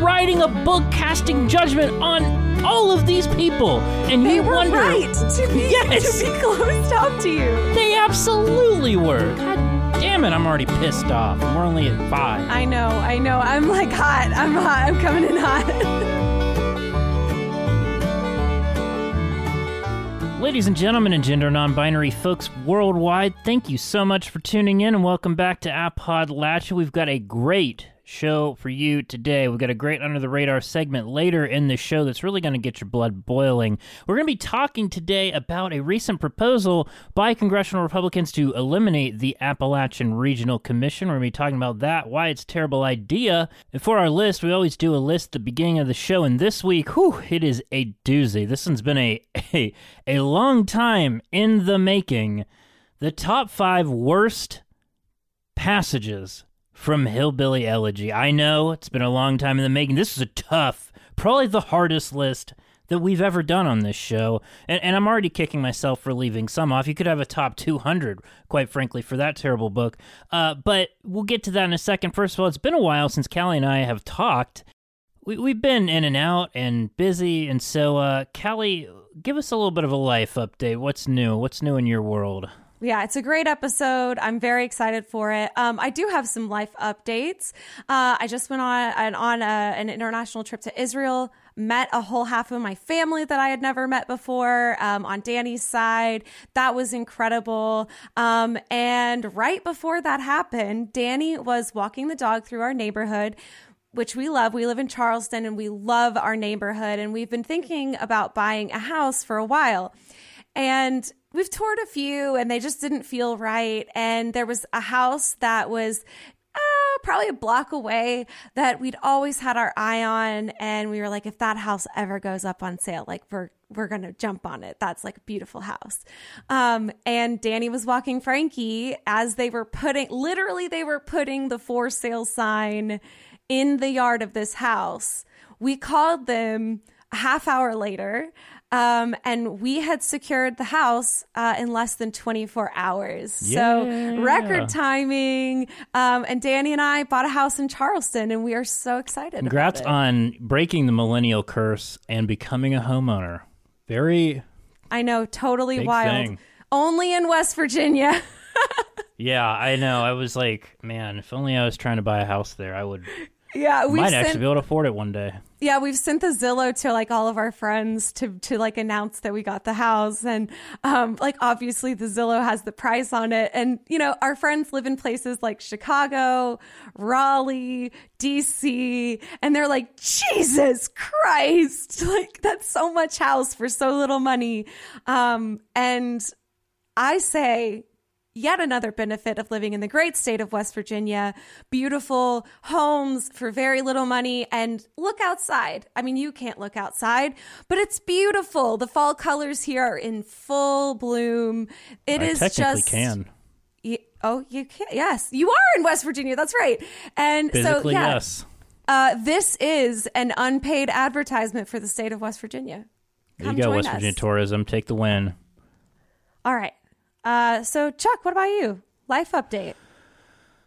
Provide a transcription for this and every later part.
writing a book casting judgment on all of these people, and they you were wonder right to be closed off to you. They absolutely were. God damn it, I'm already pissed off. We're only at 5. I know. I'm like hot. I'm coming in hot. Ladies and gentlemen and gender non-binary folks worldwide, thank you so much for tuning in and welcome back to Appalachia. We've got a great show for you today. We've got a great under the radar segment later in the show that's really going to get your blood boiling. We're going to be talking today about a recent proposal by congressional Republicans to eliminate the Appalachian Regional Commission. We're going to be talking about that, why it's a terrible idea. And for our list, we always do a list at the beginning of the show, and this week, it is a doozy. This one's been a long time in the making. The top 5 worst passages from Hillbilly Elegy. I know, it's been a long time in the making. This is a tough, probably the hardest list that we've ever done on this show. And I'm already kicking myself for leaving some off. You could have a top 200, quite frankly, for that terrible book. But we'll get to that in a second. First of all, it's been a while since Callie and I have talked. We've been in and out and busy. And so, Callie, give us a little bit of a life update. What's new? What's new in your world? Yeah, it's a great episode. I'm very excited for it. I do have some life updates. I just went on an international trip to Israel, met a whole half of my family that I had never met before on Danny's side. That was incredible. And right before that happened, Danny was walking the dog through our neighborhood, which we love. We live in Charleston and we love our neighborhood. And we've been thinking about buying a house for a while. And we've toured a few and they just didn't feel right. And there was a house that was probably a block away that we'd always had our eye on. And we were like, if that house ever goes up on sale, like we're going to jump on it. That's like a beautiful house. And Danny was walking Frankie as they were putting the for sale sign in the yard of this house. We called them a half hour later. And we had secured the house in less than 24 hours. Yeah. So record timing. And Danny and I bought a house in Charleston, and we are so excited. Congrats on breaking the millennial curse and becoming a homeowner. Very, I know, totally wild. Thing. Only in West Virginia. Yeah, I know. I was like, man, if only I was trying to buy a house there, I would. Yeah, we might actually be able to afford it one day. Yeah, we've sent the Zillow to like all of our friends to like announce that we got the house, and like obviously the Zillow has the price on it, and you know our friends live in places like Chicago, Raleigh, DC, and they're like, Jesus Christ, like that's so much house for so little money, and I say. Yet another benefit of living in the great state of West Virginia, beautiful homes for very little money, and look outside. I mean, you can't look outside, but it's beautiful. The fall colors here are in full bloom. It is just... I technically can. Oh, you can. Yes, you are in West Virginia. That's right. And physically, so, yeah, yes. This is an unpaid advertisement for the state of West Virginia. Come there you go, West us. Virginia tourism. Take the win. All right. So, Chuck, what about you? Life update.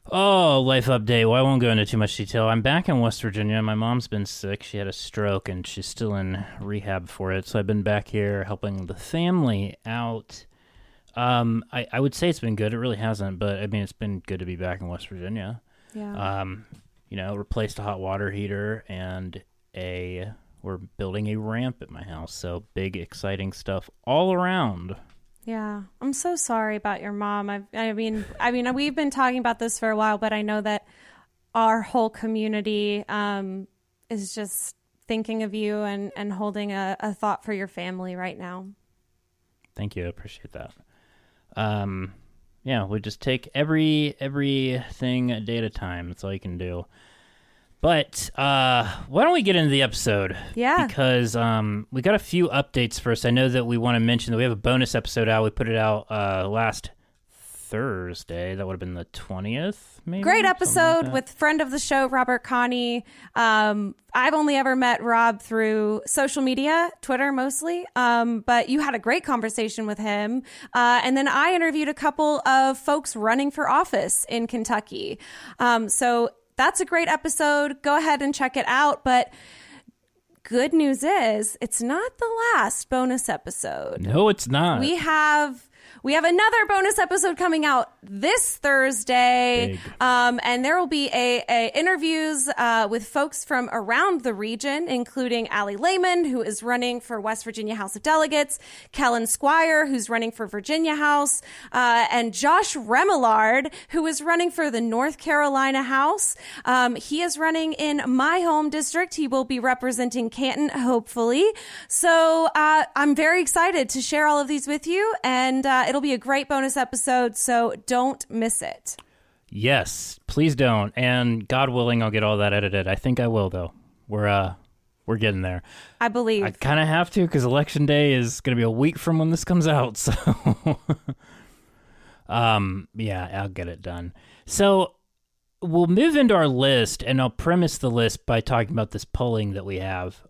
Oh, life update. Well, I won't go into too much detail. I'm back in West Virginia. My mom's been sick. She had a stroke, and she's still in rehab for it. So I've been back here helping the family out. I would say it's been good. It really hasn't, but, I mean, it's been good to be back in West Virginia. Yeah. You know, replaced a hot water heater, and we're building a ramp at my house. So big, exciting stuff all around. Yeah, I'm so sorry about your mom. I mean, we've been talking about this for a while, but I know that our whole community is just thinking of you and holding a thought for your family right now. Thank you. I appreciate that. Yeah, we just take everything a day at a time. That's all you can do. But why don't we get into the episode? Yeah. Because we got a few updates first. I know that we want to mention that we have a bonus episode out. We put it out last Thursday. That would have been the 20th, maybe? Great episode with friend of the show, Robert Connie. I've only ever met Rob through social media, Twitter mostly. But you had a great conversation with him. And then I interviewed a couple of folks running for office in Kentucky. So that's a great episode. Go ahead and check it out. But good news is it's not the last bonus episode. No, it's not. We have another bonus episode coming out this Thursday, and there will be a interviews with folks from around the region, including Allie Lehman, who is running for West Virginia House of Delegates, Kellen Squire, who's running for Virginia House, and Josh Remillard, who is running for the North Carolina House. He is running in my home district. He will be representing Canton, hopefully. So I'm very excited to share all of these with you, and it'll be a great bonus episode, so don't miss it. Yes, please don't. And God willing, I'll get all that edited. I think I will, though. We're getting there. I believe. I kind of have to, because Election Day is going to be a week from when this comes out. So, yeah, I'll get it done. So we'll move into our list, and I'll premise the list by talking about this polling that we have.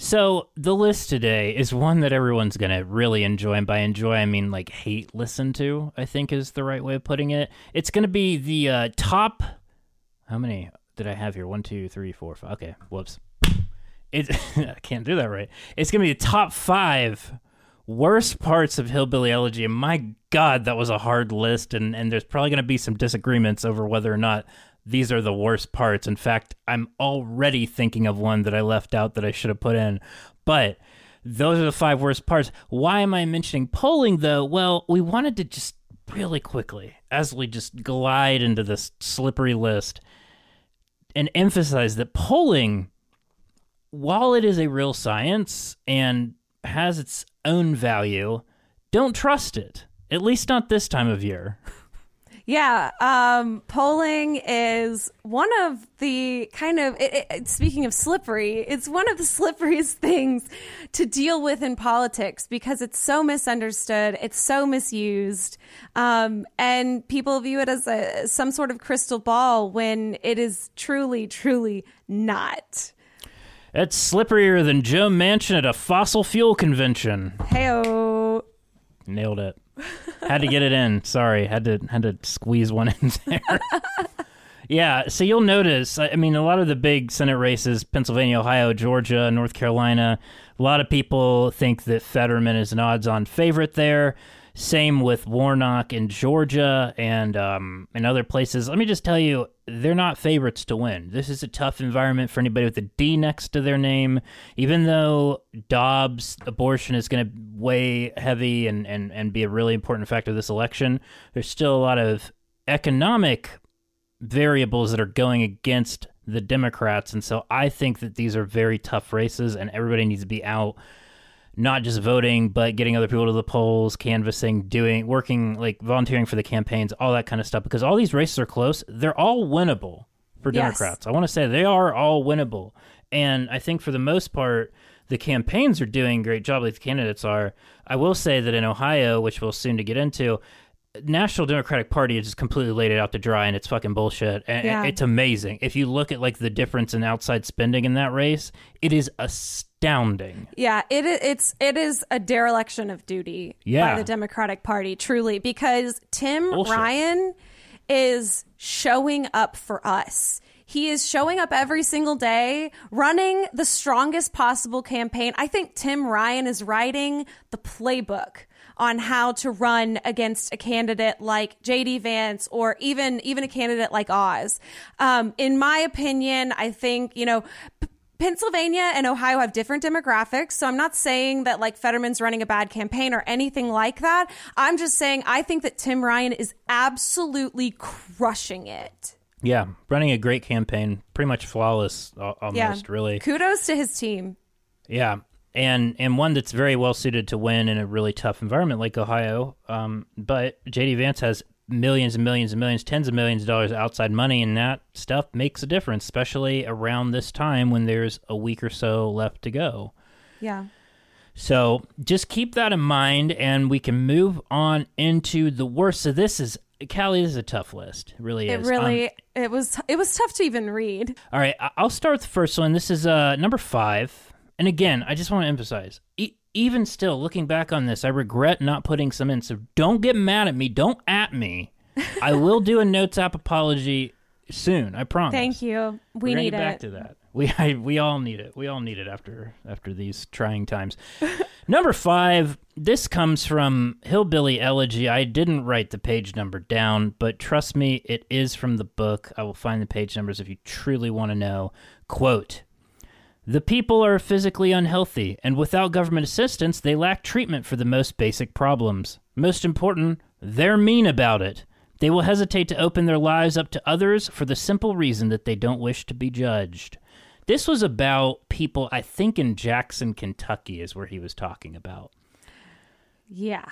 So the list today is one that everyone's going to really enjoy. And by enjoy, I mean like hate listen to, I think is the right way of putting it. It's going to be the top. How many did I have here? 1, 2, 3, 4, 5. Okay. Whoops. I can't do that right. It's going to be the top 5 worst parts of Hillbilly Elegy. And my God, that was a hard list. And there's probably going to be some disagreements over whether or not these are the worst parts. In fact, I'm already thinking of one that I left out that I should have put in. But those are the 5 worst parts. Why am I mentioning polling, though? Well, we wanted to just really quickly, as we just glide into this slippery list, and emphasize that polling, while it is a real science and has its own value, don't trust it, at least not this time of year. Yeah, polling is one of the kind of, speaking of slippery, it's one of the slipperiest things to deal with in politics because it's so misunderstood, it's so misused, and people view it as some sort of crystal ball when it is truly, truly not. It's slipperier than Joe Manchin at a fossil fuel convention. Hey-o. Nailed it. Had to get it in. Sorry, had to squeeze one in there. Yeah, so you'll notice, I mean, a lot of the big Senate races, Pennsylvania, Ohio, Georgia, North Carolina, a lot of people think that Fetterman is an odds-on favorite there. Same with Warnock in Georgia and other places. Let me just tell you, they're not favorites to win. This is a tough environment for anybody with a D next to their name. Even though Dobbs' abortion is going to weigh heavy and be a really important factor of this election, there's still a lot of economic variables that are going against the Democrats. And so I think that these are very tough races, and everybody needs to be out, not just voting, but getting other people to the polls, canvassing, working, like volunteering for the campaigns, all that kind of stuff, because all these races are close. They're all winnable for Democrats. Yes. I want to say they are all winnable. And I think for the most part, the campaigns are doing a great job, like the candidates are. I will say that in Ohio, which we'll soon to get into, National Democratic Party is just completely laid it out to dry, and it's fucking bullshit. And it's amazing. If you look at like the difference in outside spending in that race, it is astounding. Yeah, it is a dereliction of duty by the Democratic Party, truly, because Tim Ryan is showing up for us. He is showing up every single day, running the strongest possible campaign. I think Tim Ryan is writing the playbook on how to run against a candidate like J.D. Vance or even a candidate like Oz. In my opinion, I think, you know, Pennsylvania and Ohio have different demographics. So I'm not saying that like Fetterman's running a bad campaign or anything like that. I'm just saying I think that Tim Ryan is absolutely crushing it. Yeah, running a great campaign, pretty much flawless almost, really. Kudos to his team. Yeah. And one that's very well suited to win in a really tough environment like Ohio. But J.D. Vance has millions and millions and millions, tens of millions of dollars outside money, and that stuff makes a difference, especially around this time when there's a week or so left to go. Yeah. So just keep that in mind, and we can move on into the worst. So this is, Callie, this is a tough list. It really is. It really, it was tough to even read. All right, I'll start with the first one. This is number 5. And again, I just want to emphasize, even still, looking back on this, I regret not putting some in. So don't get mad at me. Don't at me. I will do a notes app apology soon. I promise. Thank you. We need it. We're gonna get back to that. We all need it. We all need it after these trying times. Number 5, this comes from Hillbilly Elegy. I didn't write the page number down, but trust me, it is from the book. I will find the page numbers if you truly want to know. Quote, "The people are physically unhealthy, and without government assistance, they lack treatment for the most basic problems. Most important, they're mean about it. They will hesitate to open their lives up to others for the simple reason that they don't wish to be judged." This was about people, I think, in Jackson, Kentucky is where he was talking about. Yeah.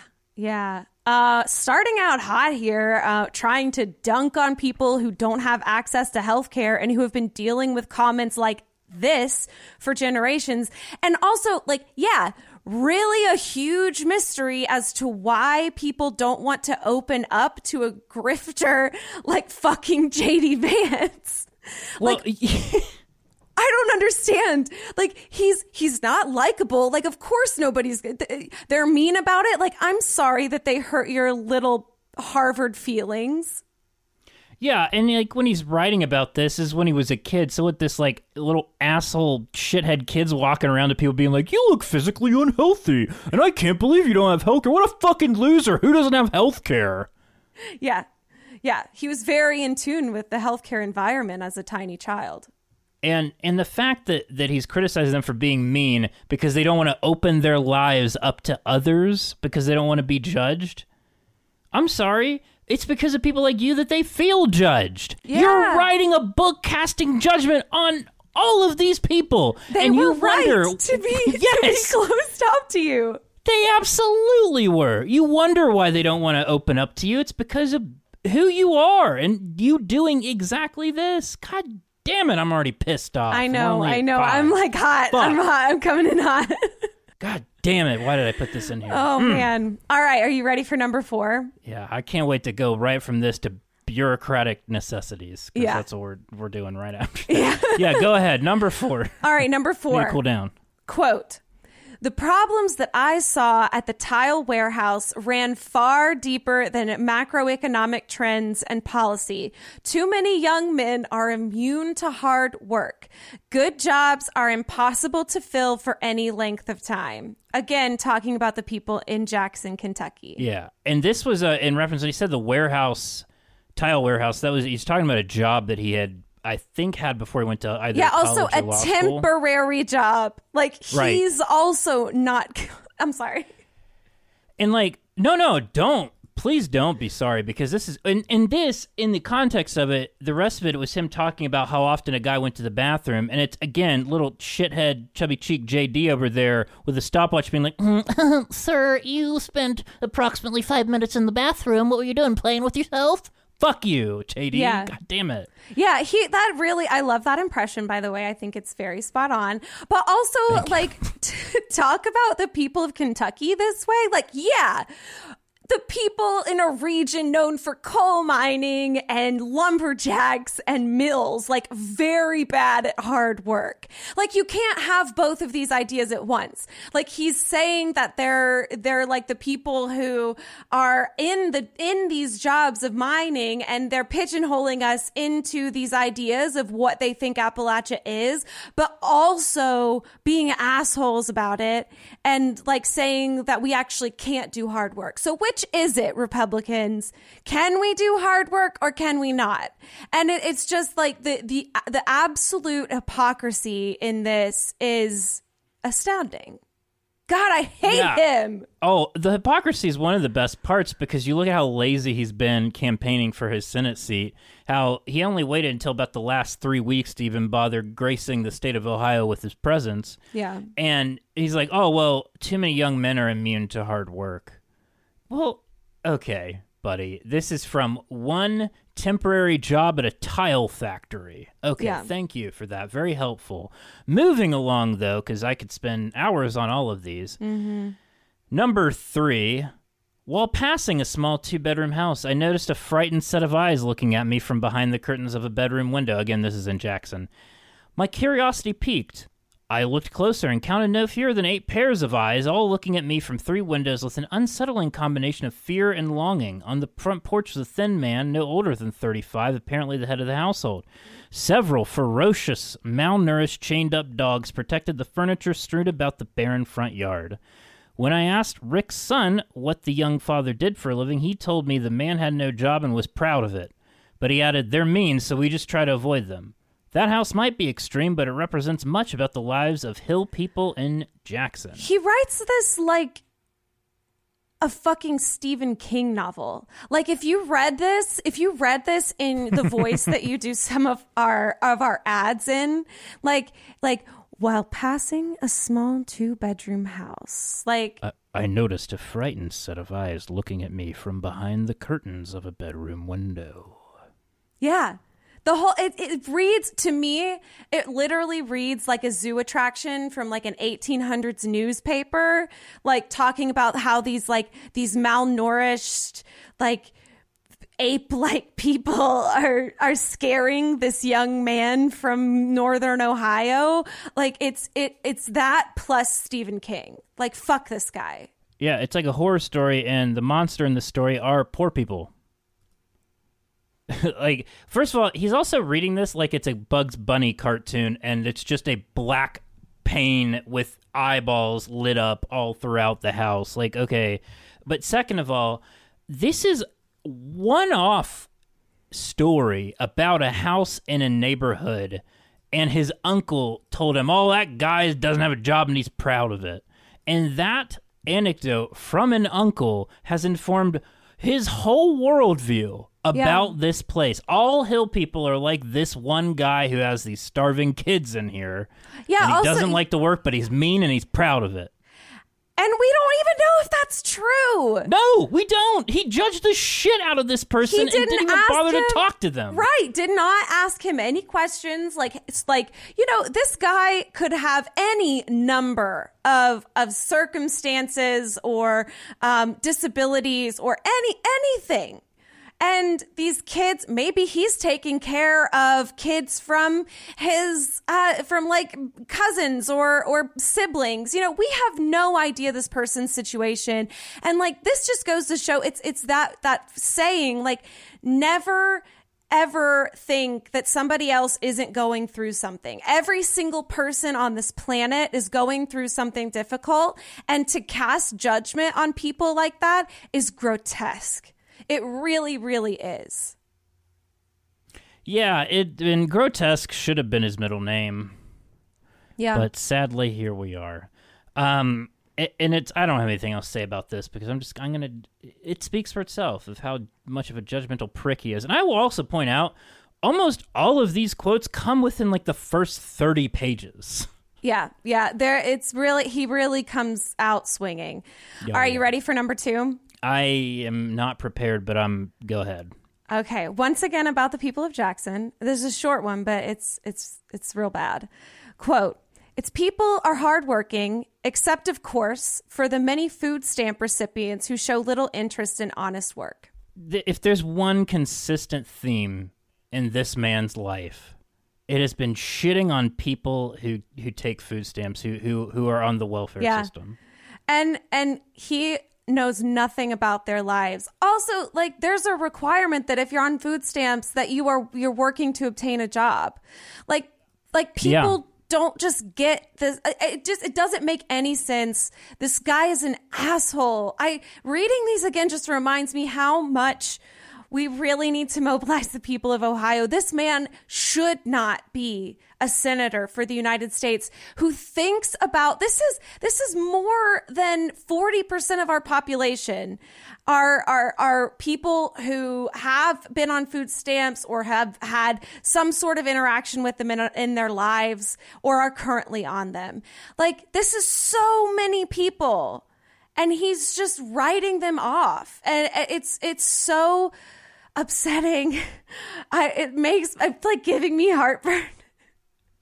Starting out hot here, trying to dunk on people who don't have access to healthcare and who have been dealing with comments like this for generations. And also, really a huge mystery as to why people don't want to open up to a grifter like fucking J.D. Vance. Well, I don't understand. He's not likable. Of course nobody's... They're mean about it. I'm sorry that they hurt your little Harvard feelings. Yeah, and, when he's writing about this is when he was a kid. So with this, little asshole shithead kids walking around to people being like, "You look physically unhealthy, and I can't believe you don't have health care. What a fucking loser. Who doesn't have health care?" Yeah. He was very in tune with the healthcare environment as a tiny child. And the fact that he's criticizing them for being mean because they don't want to open their lives up to others because they don't want to be judged. I'm sorry. It's because of people like you that they feel judged. Yeah. You're writing a book casting judgment on all of these people. They were right to be closed up to you. They absolutely were. You wonder why they don't want to open up to you. It's because of who you are and you doing exactly this. God damn it, I'm already pissed off. I know. Five. I'm hot. Fuck. I'm hot. I'm coming in hot. God damn it. Why did I put this in here? Oh, man. All right. Are you ready for number 4? Yeah. I can't wait to go right from this to bureaucratic necessities. Yeah. That's what we're doing right after. Yeah. Yeah. Go ahead. Number 4. All right. Number 4. Cool down. Quote, "The problems that I saw at the tile warehouse ran far deeper than macroeconomic trends and policy. Too many young men are immune to hard work. Good jobs are impossible to fill for any length of time." Again, talking about the people in Jackson, Kentucky. Yeah. And this was in reference when he said the tile warehouse, he's talking about a job that he had, I think, had before he went to either college or law school. Yeah, also a temporary job. He's also not... I'm sorry. And no, don't. Please don't be sorry, because this is... And this, in the context of it, the rest of it was him talking about how often a guy went to the bathroom, and it's, again, little shithead, chubby-cheek JD over there with a stopwatch being like, "Sir, you spent approximately 5 minutes in the bathroom. What were you doing, playing with yourself?" Fuck you, JD. Yeah. God damn it. Yeah, I love that impression, by the way. I think it's very spot on. But also, talk about the people of Kentucky this way. The people in a region known for coal mining and lumberjacks and mills, very bad at hard work. You can't have both of these ideas at once. He's saying that they're the people who are in these jobs of mining, and they're pigeonholing us into these ideas of what they think Appalachia is, but also being assholes about it and saying that we actually can't do hard work. So which is it, Republicans? Can we do hard work or can we not? And it's just the absolute hypocrisy in this is astounding. God, I hate him. Oh, the hypocrisy is one of the best parts, because you look at how lazy he's been campaigning for his Senate seat, how he only waited until about the last 3 weeks to even bother gracing the state of Ohio with his presence. Yeah. And he's like, "Oh, well, too many young men are immune to hard work." Well, okay, buddy. This is from one temporary job at a tile factory. Okay, Thank you for that. Very helpful. Moving along, though, because I could spend hours on all of these. Mm-hmm. Number 3, while passing a small 2-bedroom house, I noticed a frightened set of eyes looking at me from behind the curtains of a bedroom window. Again, this is in Jackson. My curiosity piqued. I looked closer and counted no fewer than 8 pairs of eyes, all looking at me from 3 windows with an unsettling combination of fear and longing. On the front porch was a thin man, no older than 35, apparently the head of the household. Several ferocious, malnourished, chained-up dogs protected the furniture strewn about the barren front yard. When I asked Rick's son what the young father did for a living, he told me the man had no job and was proud of it. But he added, they're mean, so we just try to avoid them. That house might be extreme, but it represents much about the lives of Hill people in Jackson. He writes this like a fucking Stephen King novel. Like, if you read this in the voice that you do some of our ads in, like while passing a small 2-bedroom house, like... I noticed a frightened set of eyes looking at me from behind the curtains of a bedroom window. Yeah. The whole, it reads, to me, it literally reads like a zoo attraction from like an 1800s newspaper, like talking about how these malnourished, like ape-like people are scaring this young man from Northern Ohio. Like it's that plus Stephen King. Like, fuck this guy. Yeah, it's like a horror story, and the monster in the story are poor people. Like, first of all, he's also reading this like it's a Bugs Bunny cartoon, and it's just a black pane with eyeballs lit up all throughout the house. Like, okay. But second of all, this is one-off story about a house in a neighborhood, and his uncle told him, oh, that guy doesn't have a job and he's proud of it. And that anecdote from an uncle has informed his whole worldview about this place. All Hill people are like this one guy who has these starving kids in here. Yeah, and he doesn't like to work, but he's mean and he's proud of it. And we don't even know if that's true. No, we don't. He judged the shit out of this person and didn't even bother to talk to them. Right. Did not ask him any questions. Like, it's like, you know, this guy could have any number of circumstances or disabilities or anything. And these kids, maybe he's taking care of kids from his, from like cousins or siblings. You know, we have no idea this person's situation. And like, this just goes to show it's that saying, like, never ever think that somebody else isn't going through something. Every single person on this planet is going through something difficult. And to cast judgment on people like that is grotesque. It really, really is. Yeah, and grotesque should have been his middle name. Yeah. But sadly, here we are. I don't have anything else to say about this because it speaks for itself of how much of a judgmental prick he is. And I will also point out, almost all of these quotes come within like the first 30 pages. Yeah. He really comes out swinging. Yeah, all right, you ready for number 2? I am not prepared, but go ahead. Okay. Once again, about the people of Jackson. This is a short one, but it's real bad. Quote, its people are hardworking, except, of course, for the many food stamp recipients who show little interest in honest work. If there's one consistent theme in this man's life, it has been shitting on people who take food stamps, who are on the welfare system. And he knows nothing about their lives. Also, like, there's a requirement that if you're on food stamps that you're working to obtain a job. Like people don't just get this. It doesn't make any sense. This guy is an asshole. Reading these again just reminds me how much we really need to mobilize the people of Ohio. This man should not be a senator for the United States who thinks about this is more than 40% of our population are people who have been on food stamps or have had some sort of interaction with them in their lives or are currently on them. Like, this is so many people, and he's just writing them off, and it's so upsetting. It's like giving me heartburn.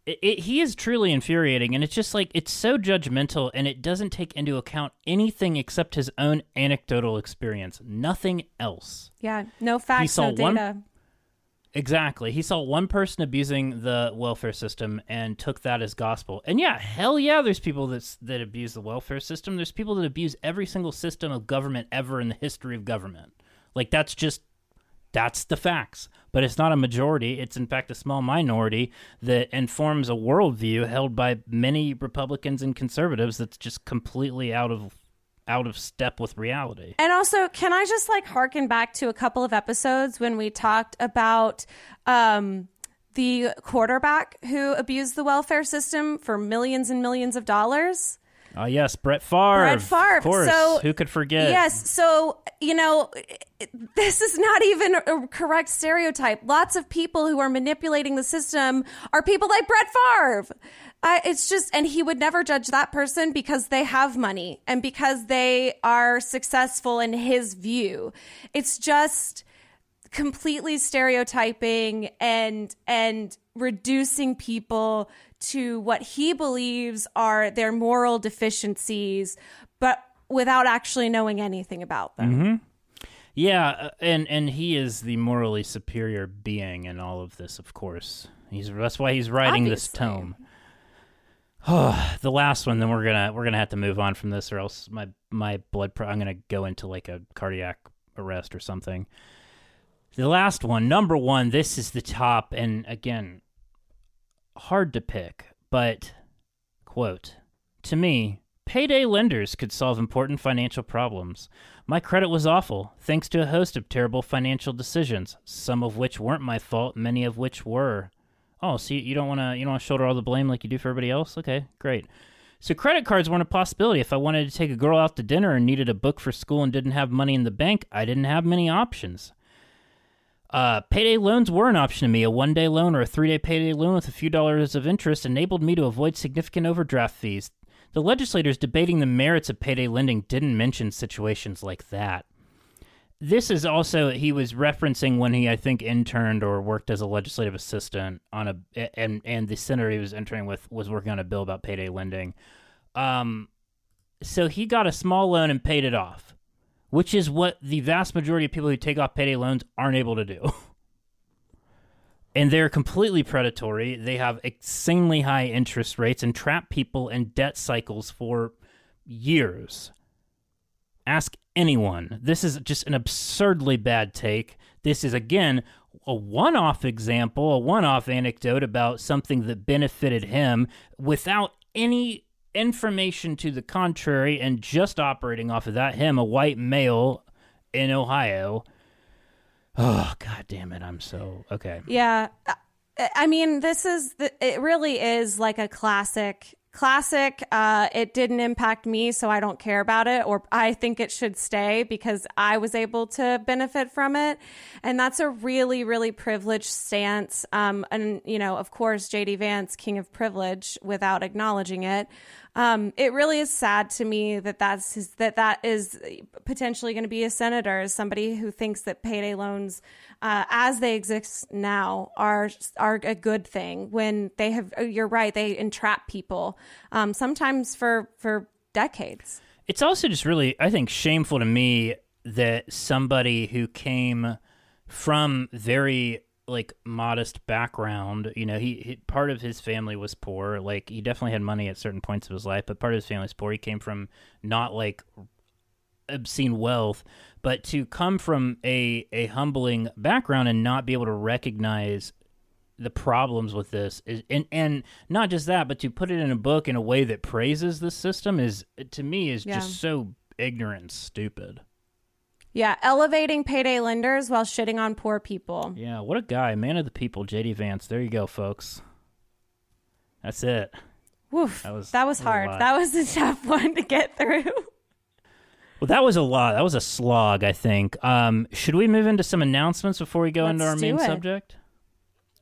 He is truly infuriating, and it's just like, it's so judgmental, and it doesn't take into account anything except his own anecdotal experience. Nothing else. Yeah, no facts, no data. Exactly. He saw one person abusing the welfare system and took that as gospel. And yeah, hell yeah, there's people that abuse the welfare system. There's people that abuse every single system of government ever in the history of government. Like, that's the facts. But it's not a majority. It's, in fact, a small minority that informs a worldview held by many Republicans and conservatives that's just completely out of step with reality. And also, can I just harken back to a couple of episodes when we talked about the quarterback who abused the welfare system for millions and millions of dollars? Oh, yes, Brett Favre. Brett Favre. Of course. So, who could forget? Yes. So, this is not even a correct stereotype. Lots of people who are manipulating the system are people like Brett Favre. It's just, and he would never judge that person because they have money and because they are successful in his view. It's just completely stereotyping and reducing people to what he believes are their moral deficiencies, but without actually knowing anything about them. Mm-hmm. Yeah, and he is the morally superior being in all of this, of course. That's why he's writing Obviously. This tome. Oh, the last one, then we're gonna have to move on from this, or else my I'm gonna go into a cardiac arrest or something. The last one, number one, this is the top, and again, hard to pick, but, quote, "To me, payday lenders could solve important financial problems. My credit was awful, thanks to a host of terrible financial decisions, some of which weren't my fault, many of which were." Oh, so you don't want to shoulder all the blame like you do for everybody else? Okay, great. "So credit cards weren't a possibility. If I wanted to take a girl out to dinner and needed a book for school and didn't have money in the bank, I didn't have many options. Payday loans were an option to me. A one-day loan or a three-day payday loan with a few dollars of interest enabled me to avoid significant overdraft fees. The legislators debating the merits of payday lending didn't mention situations like that." This is also, he was referencing when he, I think, interned or worked as a legislative assistant on a, and the senator he was interning with was working on a bill about payday lending. So he got a small loan and paid it off, which is what the vast majority of people who take off payday loans aren't able to do. And they're completely predatory. They have insanely high interest rates and trap people in debt cycles for years. Ask anyone. This is just an absurdly bad take. This is, again, a one-off example, a one-off anecdote about something that benefited him without any information to the contrary, and just operating off of that, him, a white male in Ohio. Oh, God damn it. I'm so, okay. Yeah. I mean, it really is like a classic. It didn't impact me, so I don't care about it, or I think it should stay because I was able to benefit from it. And that's a really, really privileged stance. And, of course, J.D. Vance, king of privilege, without acknowledging it. It really is sad to me that that is potentially going to be a senator, somebody who thinks that payday loans, as they exist now, are a good thing when they have. You're right; they entrap people sometimes for decades. It's also just really, I think, shameful to me that somebody who came from very modest background, he part of his family was poor. He definitely had money at certain points of his life, but part of his family was poor. He came from not obscene wealth, but to come from a humbling background and not be able to recognize the problems with this is, and not just that, but to put it in a book in a way that praises the system is, to me, is just so ignorant and stupid. Yeah, elevating payday lenders while shitting on poor people. Yeah, what a guy. Man of the people, J.D. Vance. There you go, folks. That's it. Woof. That was hard. That was a tough one to get through. Well, that was a lot. That was a slog, I think. Should we move into some announcements before we go into our main subject?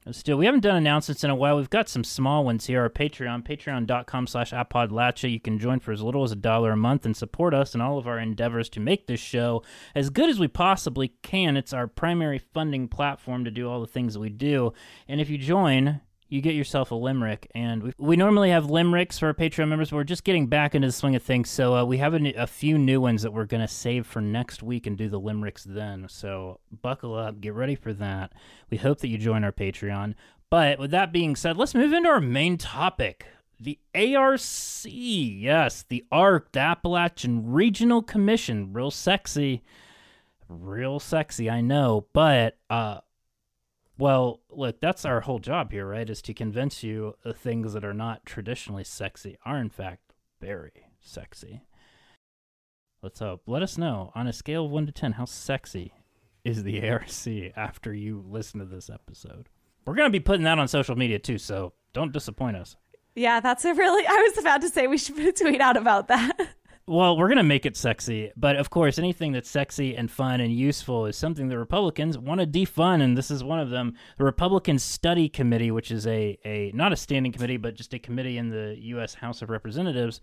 Let's do it. We haven't done announcements in a while. We've got some small ones here. Our Patreon, patreon.com/Appodlatcha. You can join for as little as $1 a month and support us in all of our endeavors to make this show as good as we possibly can. It's our primary funding platform to do all the things that we do. And if you join, you get yourself a limerick. And we normally have limericks for our Patreon members, but we're just getting back into the swing of things. So we have a few new ones that we're going to save for next week and do the limericks then. So buckle up, get ready for that. We hope that you join our Patreon. But with that being said, let's move into our main topic. The ARC, yes, the ARC, the Appalachian Regional Commission, real sexy, I know, but, well, look, that's our whole job here, right, is to convince you the things that are not traditionally sexy are, in fact, very sexy. Let's hope. Let us know, on a scale of 1 to 10, how sexy is the ARC after you listen to this episode. We're going to be putting that on social media, too, so don't disappoint us. Yeah, that's a really... I was about to say we should put a tweet out about that. Well, we're going to make it sexy. But, of course, anything that's sexy and fun and useful is something the Republicans want to defund, and this is one of them. The Republican Study Committee, which is a not a standing committee, but just a committee in the U.S. House of Representatives,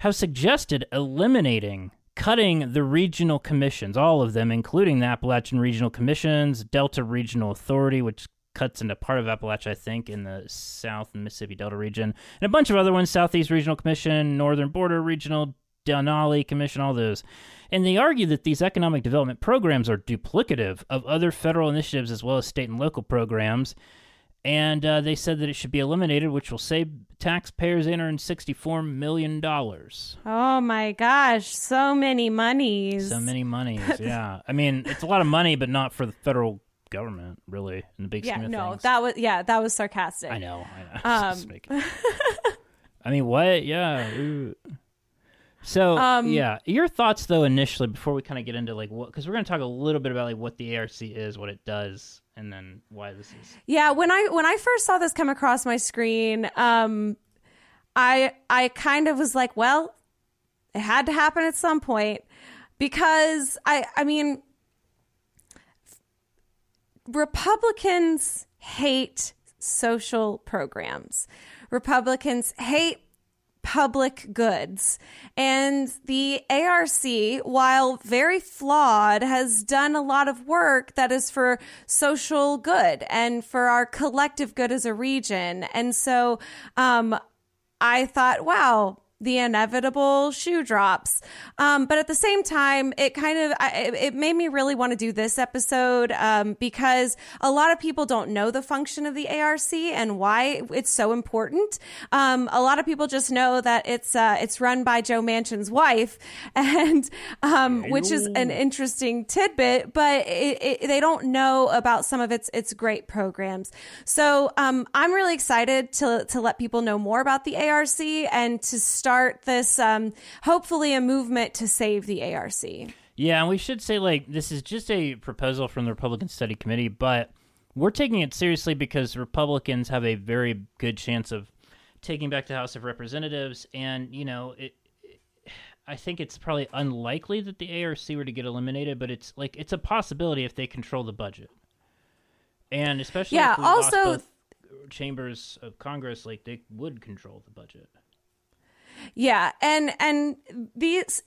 have suggested eliminating, cutting the regional commissions, all of them, including the Appalachian Regional Commissions, Delta Regional Authority, which cuts into part of Appalachia, I think, in the South Mississippi Delta region, and a bunch of other ones, Southeast Regional Commission, Northern Border Regional, Denali Commission, all those. And they argue that these economic development programs are duplicative of other federal initiatives as well as state and local programs. And they said that it should be eliminated, which will save taxpayers $864 million. Oh, my gosh. So many monies. So many monies, yeah. I mean, it's a lot of money, but not for the federal government, really, in the big scheme of things. That was sarcastic. I know. I mean, what? Yeah. Ooh. So, yeah, your thoughts, though, initially, before we kind of get into, like, what, because we're going to talk a little bit about, like, what the ARC is, what it does, and then why this is. Yeah, when I first saw this come across my screen, I kind of was like, well, it had to happen at some point, because, I mean, Republicans hate social programs. Republicans hate public goods. And the ARC, while very flawed, has done a lot of work that is for social good and for our collective good as a region. And so I thought, wow, the inevitable shoe drops. But at the same time, it made me really want to do this episode because a lot of people don't know the function of the ARC and why it's so important. A lot of people just know that it's run by Joe Manchin's wife, and which is an interesting tidbit, but they don't know about some of its great programs. So I'm really excited to let people know more about the ARC and to start this, hopefully, a movement to save the ARC. Yeah, and we should say, like, this is just a proposal from the Republican Study Committee, but we're taking it seriously because Republicans have a very good chance of taking back the House of Representatives, and, you know, I think it's probably unlikely that the ARC were to get eliminated, but it's, like, it's a possibility if they control the budget. And especially if we lost both chambers of Congress, like, they would control the budget. Yeah, and these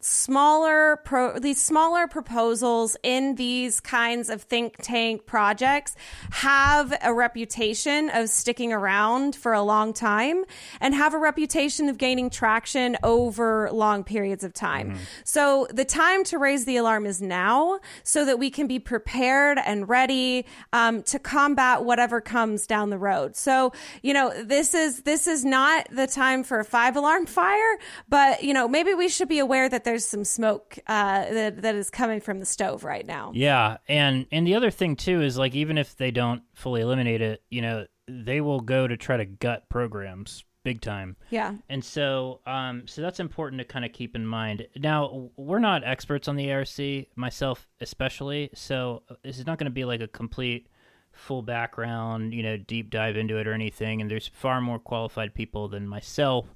smaller proposals in these kinds of think tank projects have a reputation of sticking around for a long time and have a reputation of gaining traction over long periods of time. Mm-hmm. So the time to raise the alarm is now, so that we can be prepared and ready to combat whatever comes down the road. So, you know, this is not the time for a five-alarm fire, but, you know, maybe we should be aware that there's some smoke that is coming from the stove right now. Yeah, and the other thing, too, is, like, even if they don't fully eliminate it, you know, they will go to try to gut programs big time. Yeah. And so, so that's important to kind of keep in mind. Now, we're not experts on the ARC, myself especially, so this is not going to be, like, a complete full background, you know, deep dive into it or anything, and there's far more qualified people than myself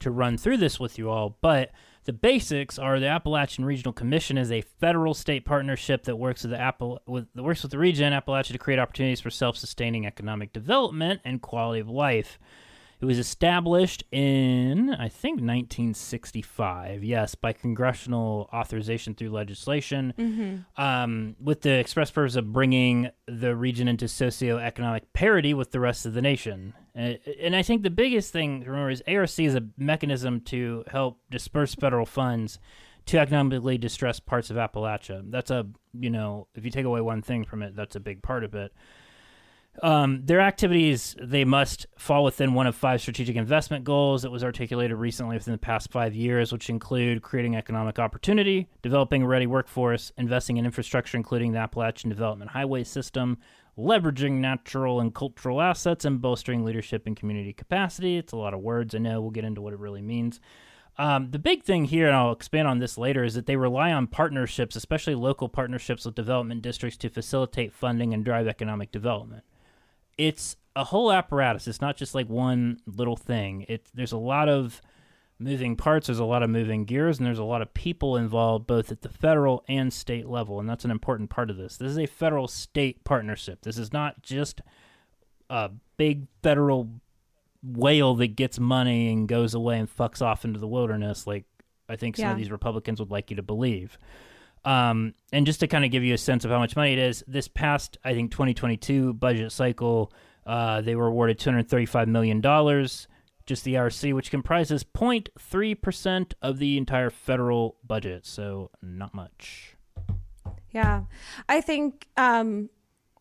to run through this with you all, but the basics are the Appalachian Regional Commission is a federal-state partnership that works with the region Appalachia to create opportunities for self-sustaining economic development and quality of life. It was established in, I think, 1965, yes, by congressional authorization through legislation, with the express purpose of bringing the region into socioeconomic parity with the rest of the nation. And I think the biggest thing to remember is ARC is a mechanism to help disperse federal funds to economically distressed parts of Appalachia. That's a, you know, if you take away one thing from it, that's a big part of it. Their activities, they must fall within one of five strategic investment goals that was articulated recently within the past 5 years, which include creating economic opportunity, developing a ready workforce, investing in infrastructure, including the Appalachian Development Highway System, leveraging natural and cultural assets, and bolstering leadership and community capacity. It's a lot of words. I know we'll get into what it really means. The big thing here, and I'll expand on this later, is that they rely on partnerships, especially local partnerships with development districts, to facilitate funding and drive economic development. It's a whole apparatus. It's not just like one little thing. There's a lot of moving parts, there's a lot of moving gears, and there's a lot of people involved both at the federal and state level, and that's an important part of this. This is a federal-state partnership. This is not just a big federal whale that gets money and goes away and fucks off into the wilderness like I think some of these Republicans would like you to believe. And just to kind of give you a sense of how much money it is, this past, I think, 2022 budget cycle, they were awarded $235 million, just the ARC, which comprises 0.3% of the entire federal budget, so not much. Yeah. I think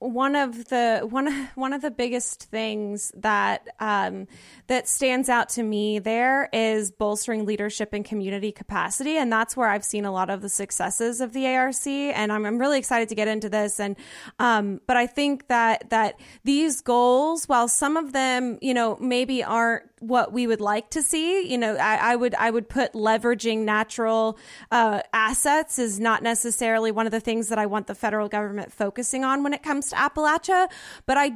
one of the biggest things that that stands out to me there is bolstering leadership and community capacity, and that's where I've seen a lot of the successes of the ARC. And I'm really excited to get into this. And but I think that these goals, while some of them, you know, maybe aren't what we would like to see, you know, I would put leveraging natural assets is not necessarily one of the things that I want the federal government focusing on when it comes to Appalachia, but I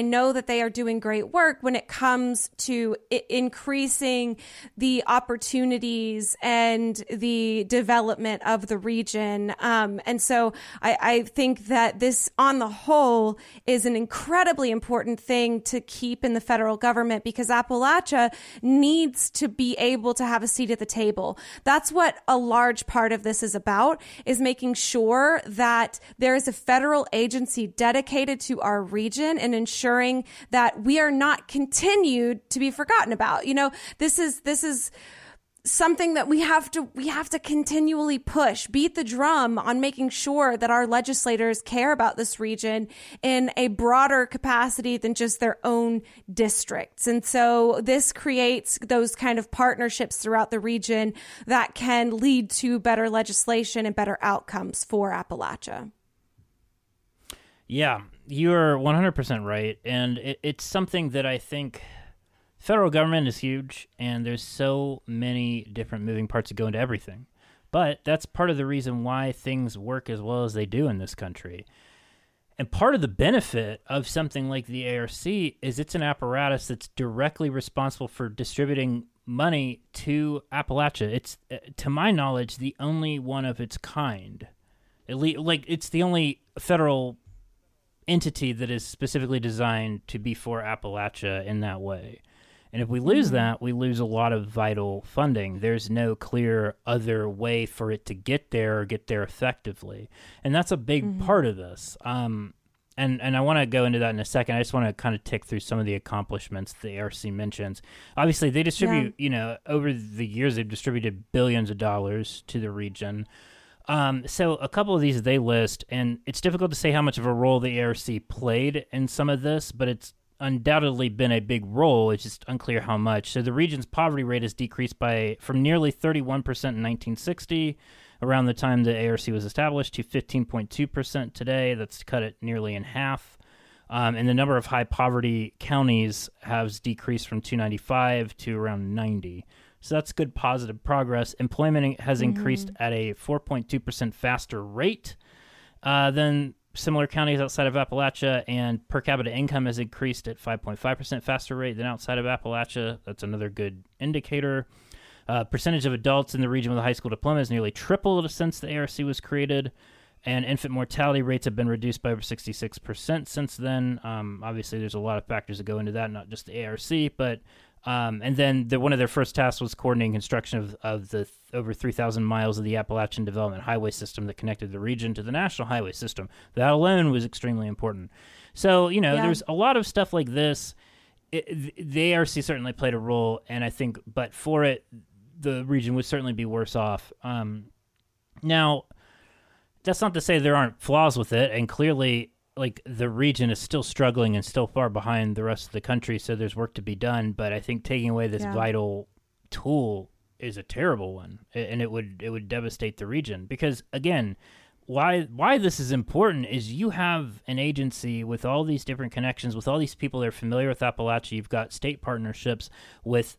know that they are doing great work when it comes to increasing the opportunities and the development of the region. And so I think that this, on the whole, is an incredibly important thing to keep in the federal government, because Appalachia needs to be able to have a seat at the table. That's what a large part of this is about, is making sure that there is a federal agency dedicated to our region and ensuring that we are not continued to be forgotten about. You know, this is something that we have to continually push, beat the drum on, making sure that our legislators care about this region in a broader capacity than just their own districts. And so this creates those kind of partnerships throughout the region that can lead to better legislation and better outcomes for Appalachia. Yeah, you're 100% right. And it's something that I think federal government is huge, and there's so many different moving parts that go into everything. But that's part of the reason why things work as well as they do in this country. And part of the benefit of something like the ARC is it's an apparatus that's directly responsible for distributing money to Appalachia. It's, to my knowledge, the only one of its kind. At least, like, it's the only federal entity that is specifically designed to be for Appalachia in that way. And if we lose that, we lose a lot of vital funding. There's no clear other way for it to get there or get there effectively. And that's a big part of this. And I want to go into that in a second. I just want to kind of tick through some of the accomplishments the ARC mentions. Obviously, they distribute, you know, over the years, they've distributed billions of dollars to the region. So a couple of these they list, and it's difficult to say how much of a role the ARC played in some of this, but it's undoubtedly been a big role. It's just unclear how much. So the region's poverty rate has decreased from nearly 31% in 1960, around the time the ARC was established, to 15.2% today. That's cut it nearly in half. And the number of high poverty counties has decreased from 295 to around 90. So that's good positive progress. Employment has increased at a 4.2% faster rate than similar counties outside of Appalachia, and per capita income has increased at 5.5% faster rate than outside of Appalachia. That's another good indicator. Percentage of adults in the region with a high school diploma has nearly tripled since the ARC was created. and infant mortality rates have been reduced by over 66% since then. Obviously, there's a lot of factors that go into that, not just the ARC, but and then one of their first tasks was coordinating construction of the over 3,000 miles of the Appalachian Development Highway System that connected the region to the national highway system. That alone was extremely important. So, you know, there's a lot of stuff like this. The ARC certainly played a role, and I think, but for it, the region would certainly be worse off. Now, that's not to say there aren't flaws with it, and clearly, like, the region is still struggling and still far behind the rest of the country, so there's work to be done. But I think taking away this vital tool is a terrible one, and it would devastate the region. Because, again, why this is important is you have an agency with all these different connections, with all these people that are familiar with Appalachia. You've got state partnerships with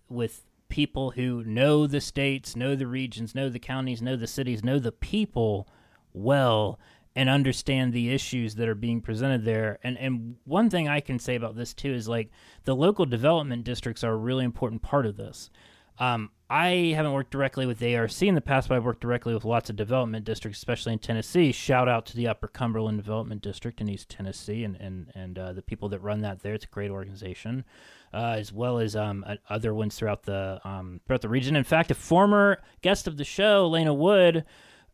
people who know the states, know the regions, know the counties, know the cities, know the people well, and understand the issues that are being presented there. And one thing I can say about this, too, is, like, the local development districts are a really important part of this. I haven't worked directly with the ARC in the past, but I've worked directly with lots of development districts, especially in Tennessee. Shout out to the Upper Cumberland Development District in East Tennessee and the people that run that there. It's a great organization, as well as other ones throughout the region. In fact, a former guest of the show, Lena Wood,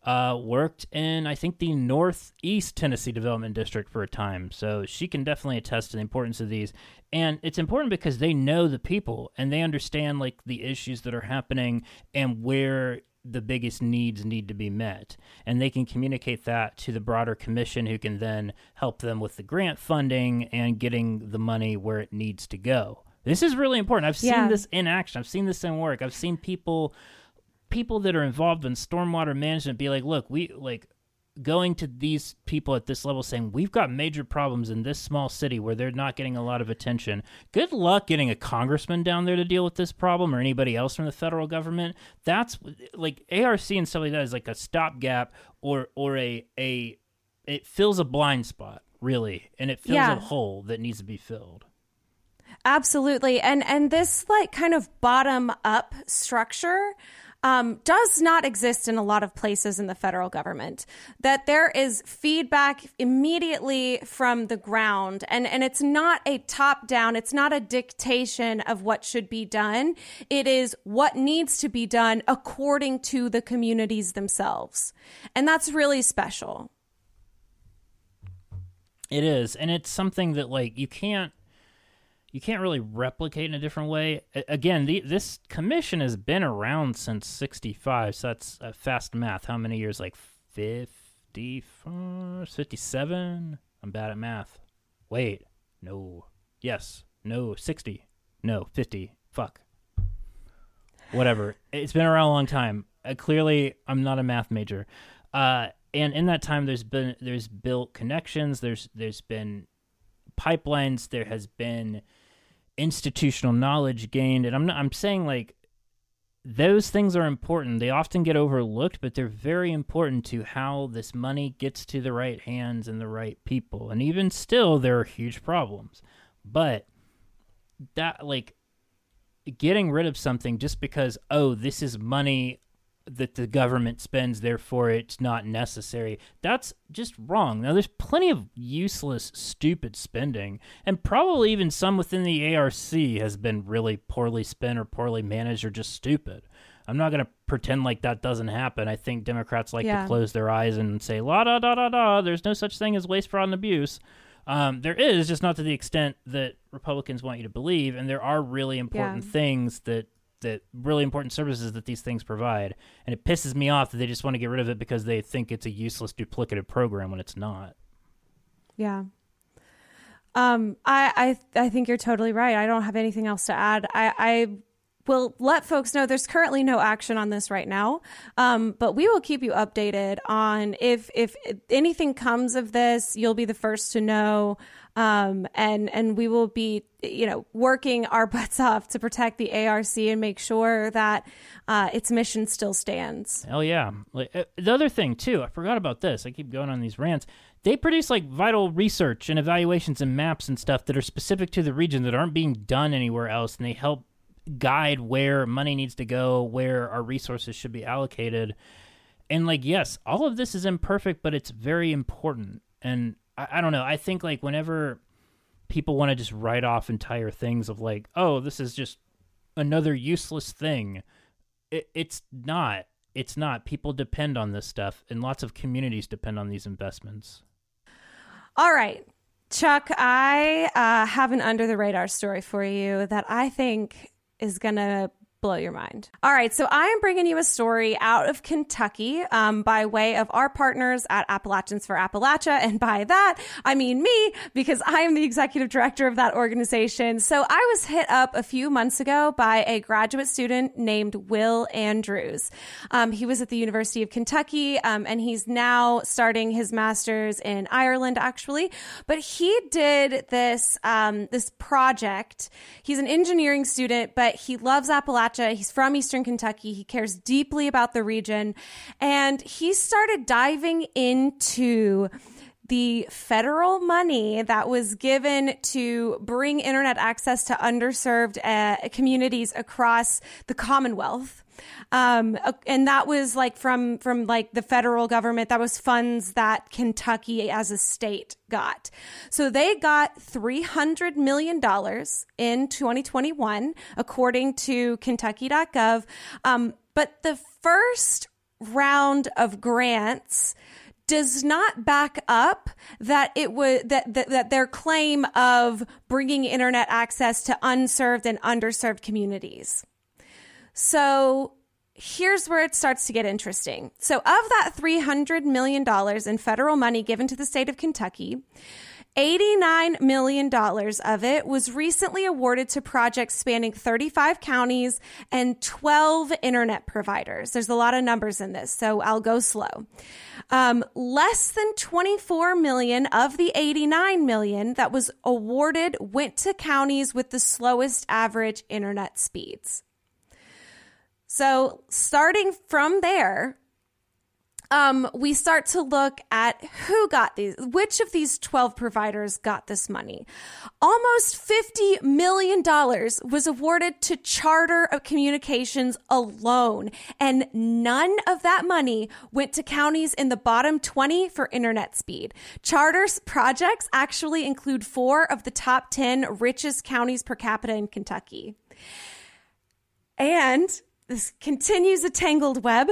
worked in, I think, the Northeast Tennessee Development District for a time. So she can definitely attest to the importance of these. And it's important because they know the people and they understand, like, the issues that are happening and where the biggest needs need to be met. And they can communicate that to the broader commission, who can then help them with the grant funding and getting the money where it needs to go. This is really important. I've seen this in action. I've seen this in work. I've seen people that are involved in stormwater management be like, look, we like going to these people at this level saying, we've got major problems in this small city where they're not getting a lot of attention. Good luck getting a congressman down there to deal with this problem or anybody else from the federal government. That's like ARC and stuff like that is like a stopgap or it fills a blind spot, really. And it fills a hole that needs to be filled. Absolutely. And this like kind of bottom up structure does not exist in a lot of places in the federal government, that there is feedback immediately from the ground. And it's not a top down. It's not a dictation of what should be done. It is what needs to be done according to the communities themselves. And that's really special. It is. And it's something that, like, you can't really replicate in a different way. Again, this commission has been around since 65, so that's fast math. How many years? Like 54, 57? I'm bad at math. Wait, no. Yes, no, 60. No, 50. Fuck. Whatever. It's been around a long time. Clearly, I'm not a math major. And in that time, there's built connections. There's been pipelines, there has been institutional knowledge gained, and I'm saying, like, those things are important. They often get overlooked, but they're very important to how this money gets to the right hands and the right people. And even still, there are huge problems. But that, like, getting rid of something just because, oh, this is money that the government spends, therefore it's not necessary. That's just wrong. Now, there's plenty of useless, stupid spending, and probably even some within the ARC has been really poorly spent or poorly managed or just stupid. I'm not going to pretend like that doesn't happen. I think Democrats like to close their eyes and say, la-da-da-da-da, there's no such thing as waste, fraud, and abuse. There is, just not to the extent that Republicans want you to believe, and there are really important things that really important services that these things provide. And it pisses me off that they just want to get rid of it because they think it's a useless, duplicative program when it's not. Yeah. I think you're totally right. I don't have anything else to add. I will let folks know there's currently no action on this right now. But we will keep you updated on if anything comes of this. You'll be the first to know. And we will be, you know, working our butts off to protect the ARC and make sure that its mission still stands. Hell yeah. The other thing, too, I forgot about this. I keep going on these rants. They produce, like, vital research and evaluations and maps and stuff that are specific to the region that aren't being done anywhere else, and they help guide where money needs to go, where our resources should be allocated. And, like, yes, all of this is imperfect, but it's very important. And I don't know. I think, like, whenever people want to just write off entire things of, like, oh, this is just another useless thing, it's not. People depend on this stuff, and lots of communities depend on these investments. All right, Chuck, I have an under-the-radar story for you that I think is going to blow your mind. All right, so I am bringing you a story out of Kentucky by way of our partners at Appalachians for Appalachia, and by that I mean me, because I am the executive director of that organization. So I was hit up a few months ago by a graduate student named Will Andrews. He was at the University of Kentucky, and he's now starting his master's in Ireland, actually. But he did this this project. He's an engineering student, but he loves Appalachia. He's from Eastern Kentucky. He cares deeply about the region. And he started diving into the federal money that was given to bring internet access to underserved communities across the Commonwealth. And that was like from like the federal government. That was funds that Kentucky as a state got. So they got $300 million in 2021, according to Kentucky.gov. But the first round of grants does not back up that their claim of bringing internet access to unserved and underserved communities. So here's where it starts to get interesting. So of that $300 million in federal money given to the state of Kentucky, $89 million of it was recently awarded to projects spanning 35 counties and 12 internet providers. There's a lot of numbers in this, so I'll go slow. Less than $24 million of the $89 million that was awarded went to counties with the slowest average internet speeds. So starting from there, we start to look at who got these, which of these 12 providers got this money. Almost $50 million was awarded to Charter Communications alone, and none of that money went to counties in the bottom 20 for internet speed. Charter's projects actually include 4 of the top 10 richest counties per capita in Kentucky. And this continues a tangled web.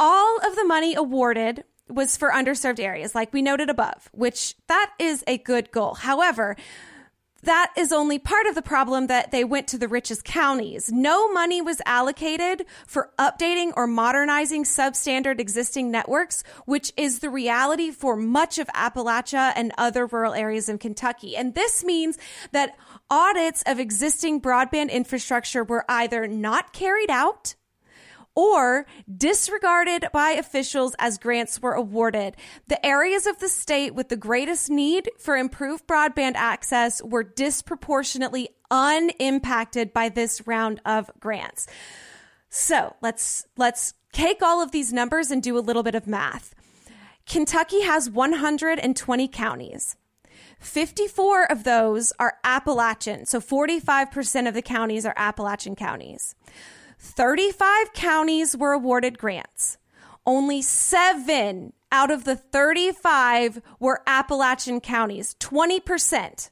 All of the money awarded was for underserved areas, like we noted above, which that is a good goal. However, that is only part of the problem, that they went to the richest counties. No money was allocated for updating or modernizing substandard existing networks, which is the reality for much of Appalachia and other rural areas in Kentucky. And this means that audits of existing broadband infrastructure were either not carried out or disregarded by officials as grants were awarded. The areas of the state with the greatest need for improved broadband access were disproportionately unimpacted by this round of grants. So let's take all of these numbers and do a little bit of math. Kentucky has 120 counties. 54 of those are Appalachian, so 45% of the counties are Appalachian counties. 35 counties were awarded grants. Only 7 out of the 35 were Appalachian counties, 20%.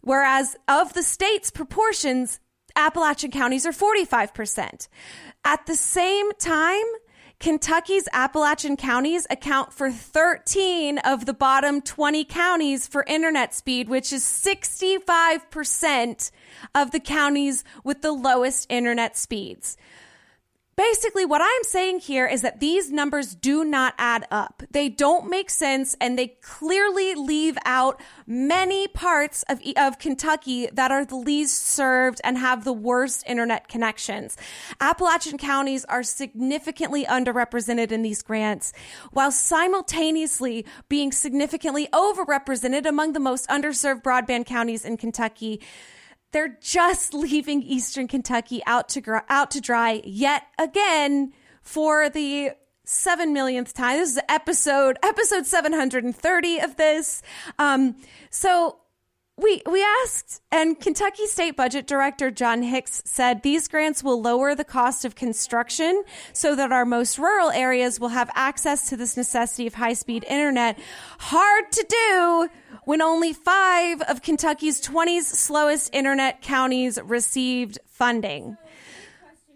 Whereas of the state's proportions, Appalachian counties are 45%. At the same time, Kentucky's Appalachian counties account for 13 of the bottom 20 counties for internet speed, which is 65% of the counties with the lowest internet speeds. Basically, what I'm saying here is that these numbers do not add up. They don't make sense, and they clearly leave out many parts of Kentucky that are the least served and have the worst internet connections. Appalachian counties are significantly underrepresented in these grants, while simultaneously being significantly overrepresented among the most underserved broadband counties in Kentucky. They're just leaving Eastern Kentucky out to dry yet again for the 7 millionth time. This is episode 730 of this. So we We asked, and Kentucky State Budget Director John Hicks said these grants will lower the cost of construction so that our most rural areas will have access to this necessity of high-speed internet. Hard to do when only 5 of Kentucky's 20 slowest internet counties received funding.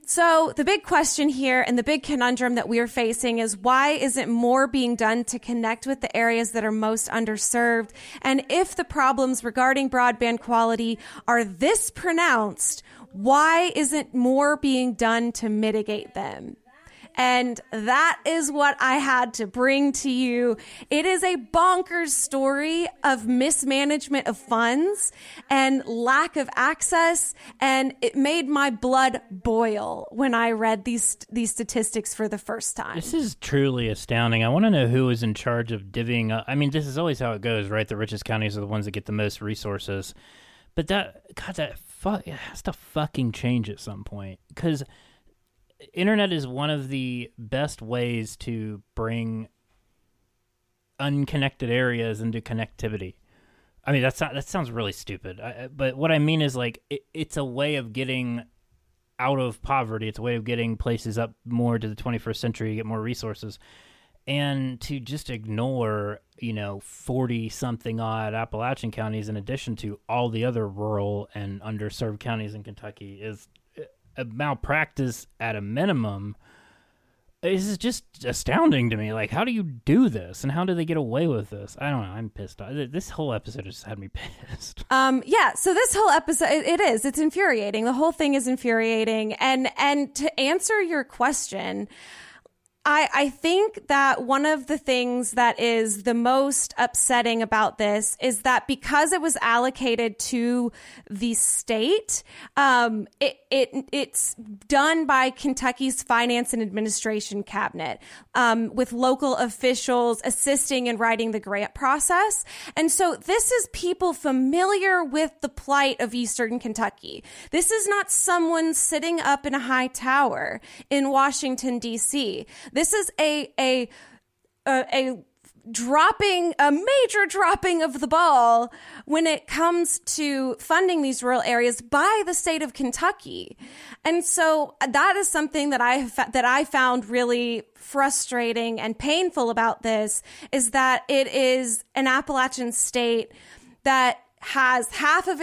So the big question here and the big conundrum that we are facing is, why isn't more being done to connect with the areas that are most underserved? And if the problems regarding broadband quality are this pronounced, why isn't more being done to mitigate them? And that is what I had to bring to you. It is a bonkers story of mismanagement of funds and lack of access, and it made my blood boil when I read these statistics for the first time. This is truly astounding. I want to know who is in charge of divvying up. I mean, this is always how it goes, right? The richest counties are the ones that get the most resources. But it has to fucking change at some point, because internet is one of the best ways to bring unconnected areas into connectivity. I mean, that sounds really stupid. But what I mean is, like, it's a way of getting out of poverty. It's a way of getting places up more to the 21st century, get more resources. And to just ignore, 40-something odd Appalachian counties in addition to all the other rural and underserved counties in Kentucky is a malpractice at a minimum. This is just astounding to me. Like, how do you do this, and how do they get away with this? I don't know. I'm pissed off. This whole episode just had me pissed. Yeah. So this whole episode, it's infuriating. The whole thing is infuriating. And to answer your question, I think that one of the things that is the most upsetting about this is that because it was allocated to the state, it's done by Kentucky's Finance and Administration Cabinet, with local officials assisting in writing the grant process. And so this is people familiar with the plight of Eastern Kentucky. This is not someone sitting up in a high tower in Washington, D.C. This is a major dropping of the ball when it comes to funding these rural areas by the state of Kentucky. And so that is something that I found really frustrating and painful about this, is that it is an Appalachian state that has half of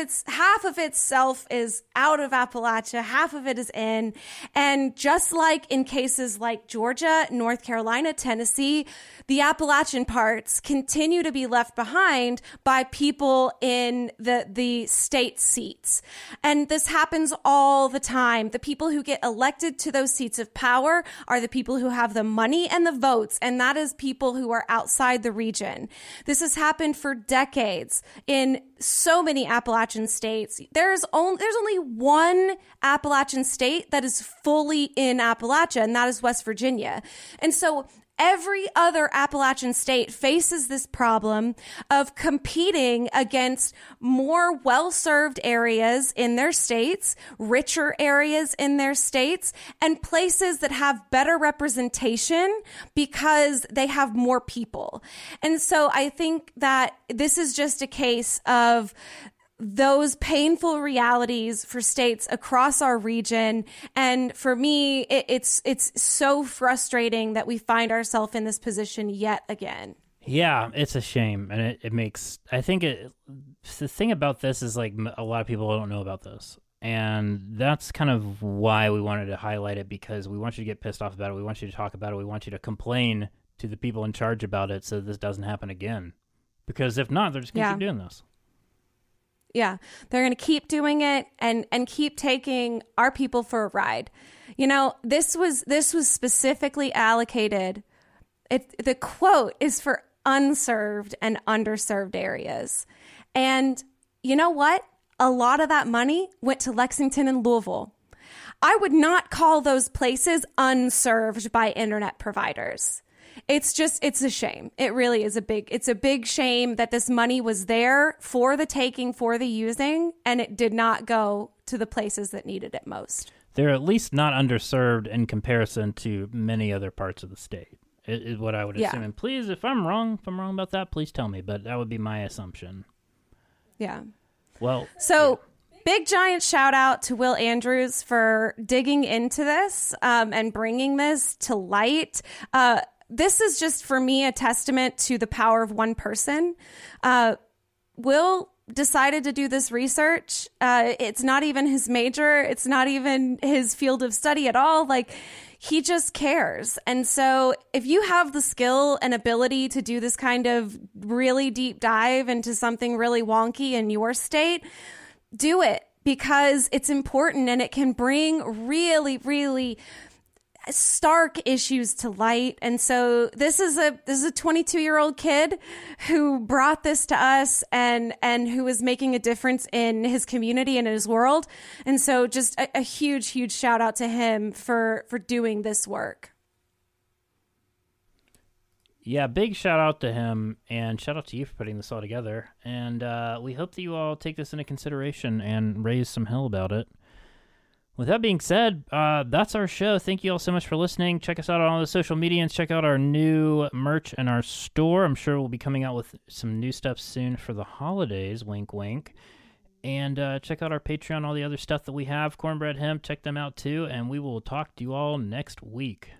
itself is out of Appalachia, half of it is in. And just like in cases like Georgia, North Carolina, Tennessee, the Appalachian parts continue to be left behind by people in the state seats. And this happens all the time. The people who get elected to those seats of power are the people who have the money and the votes, and that is people who are outside the region. This has happened for decades in so many Appalachian states. There's only one Appalachian state that is fully in Appalachia, and that is West Virginia. And so every other Appalachian state faces this problem of competing against more well-served areas in their states, richer areas in their states, and places that have better representation because they have more people. And so I think that this is just a case of those painful realities for states across our region. And for me, it's so frustrating that we find ourselves in this position yet again. Yeah, it's a shame. And the thing about this is, like, a lot of people don't know about this. And that's kind of why we wanted to highlight it, because we want you to get pissed off about it. We want you to talk about it. We want you to complain to the people in charge about it so this doesn't happen again. Because if not, they're just going to keep doing this. Yeah, they're going to keep doing it and keep taking our people for a ride. This was specifically allocated. The quote is for unserved and underserved areas. And you know what? A lot of that money went to Lexington and Louisville. I would not call those places unserved by internet providers. It's a shame. It really is a big shame that this money was there for the taking, for the using, and it did not go to the places that needed it most. They're at least not underserved in comparison to many other parts of the state, is what I would assume. And please, if I'm wrong about that, please tell me, but that would be my assumption. Yeah. Well, so big giant shout out to Will Andrews for digging into this and bringing this to light. This is just, for me, a testament to the power of one person. Will decided to do this research. It's not even his major. It's not even his field of study at all. Like, he just cares. And so if you have the skill and ability to do this kind of really deep dive into something really wonky in your state, do it, because it's important and it can bring really, really stark issues to light. And so this is a 22-year-old kid who brought this to us and who is making a difference in his community and in his world. And so just a huge, huge shout out to him for doing this work. Yeah, big shout out to him, and shout out to you for putting this all together. And we hope that you all take this into consideration and raise some hell about it. With that being said, that's our show. Thank you all so much for listening. Check us out on all the social media and check out our new merch and our store. I'm sure we'll be coming out with some new stuff soon for the holidays. Wink, wink. And check out our Patreon, all the other stuff that we have. Cornbread Hemp, check them out too. And we will talk to you all next week.